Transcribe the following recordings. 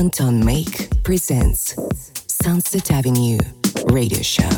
Anton Make presents Sunset Avenue Radio Show.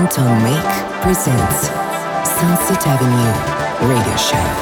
Anton Make presents Sunset Avenue Radio Show.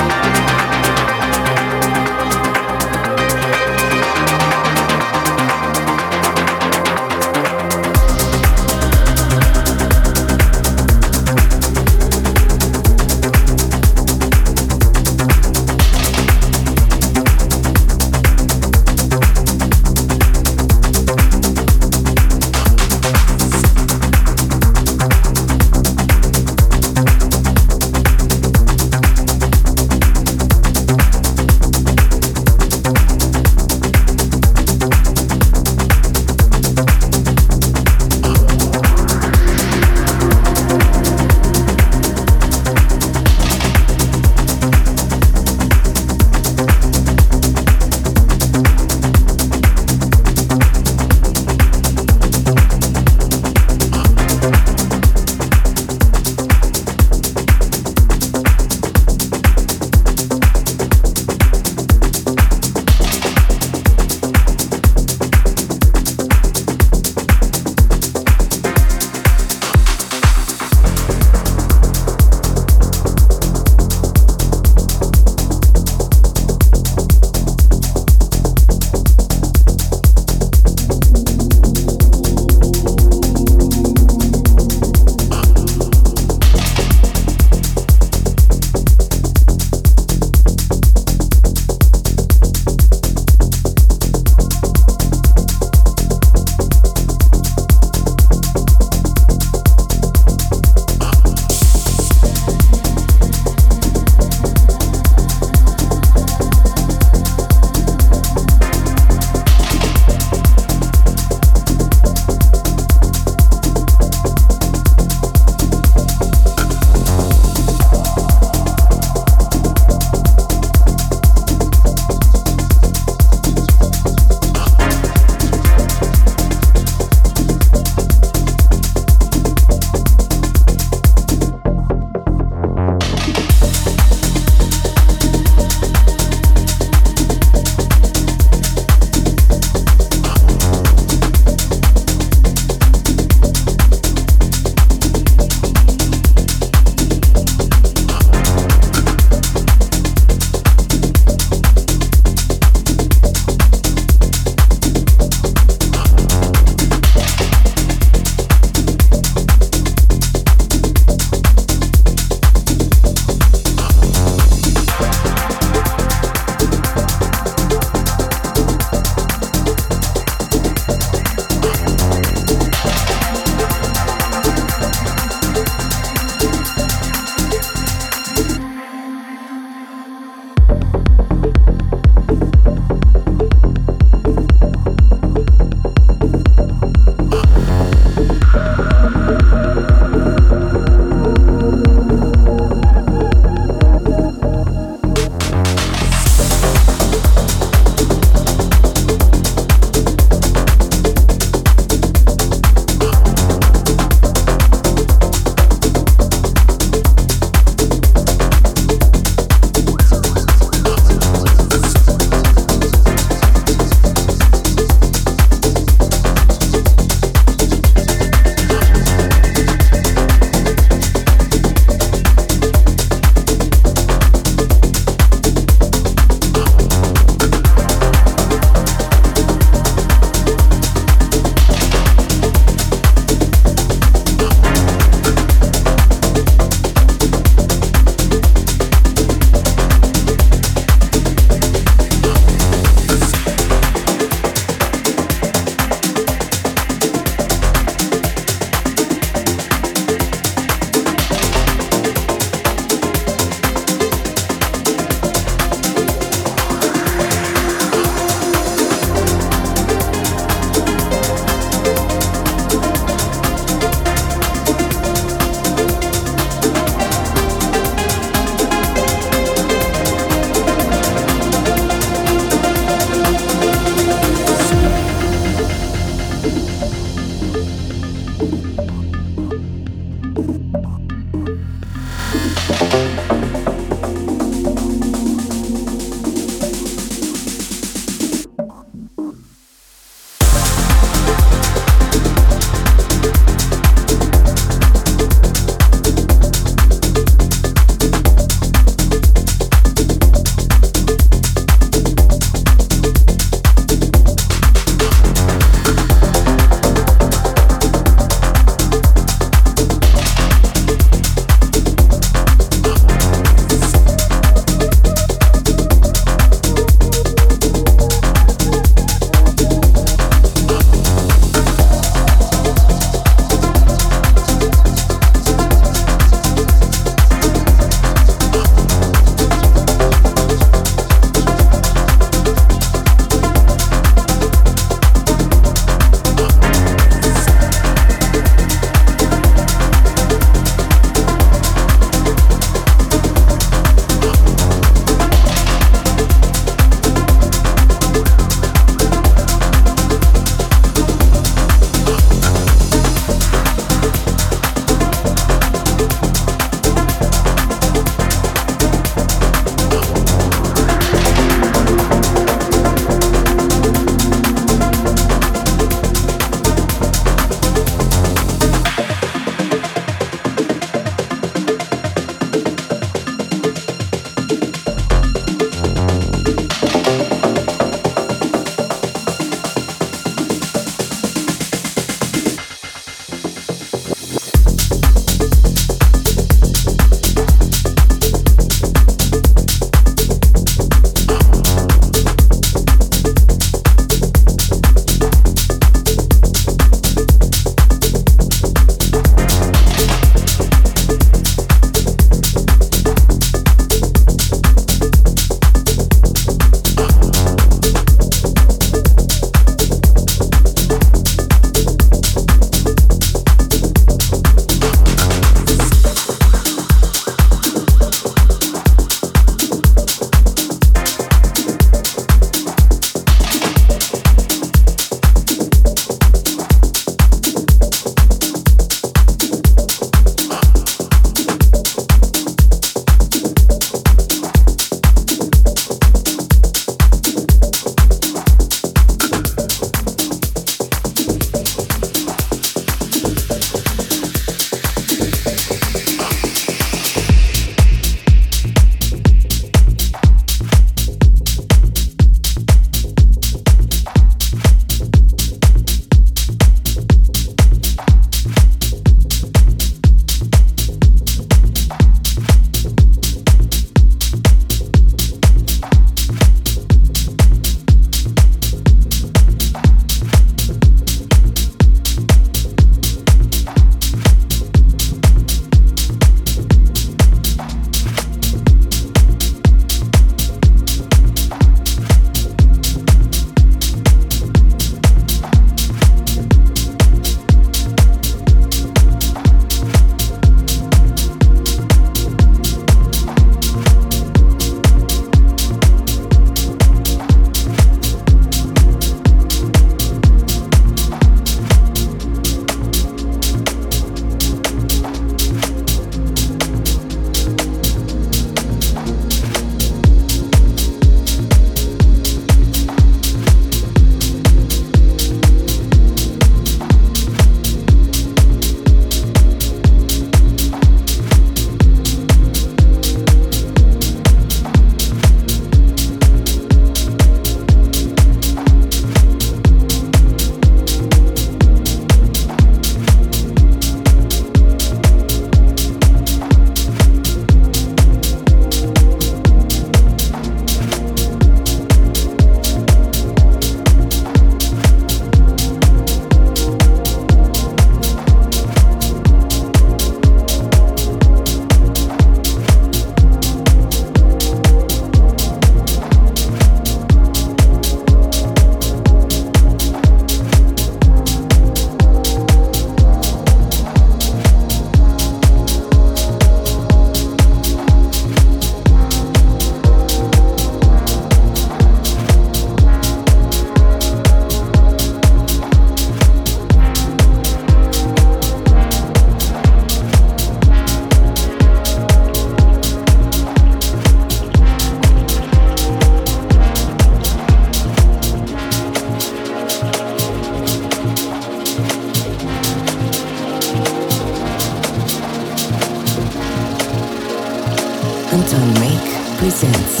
Anton Make presents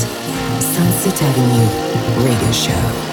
Sunset Avenue Radio Show.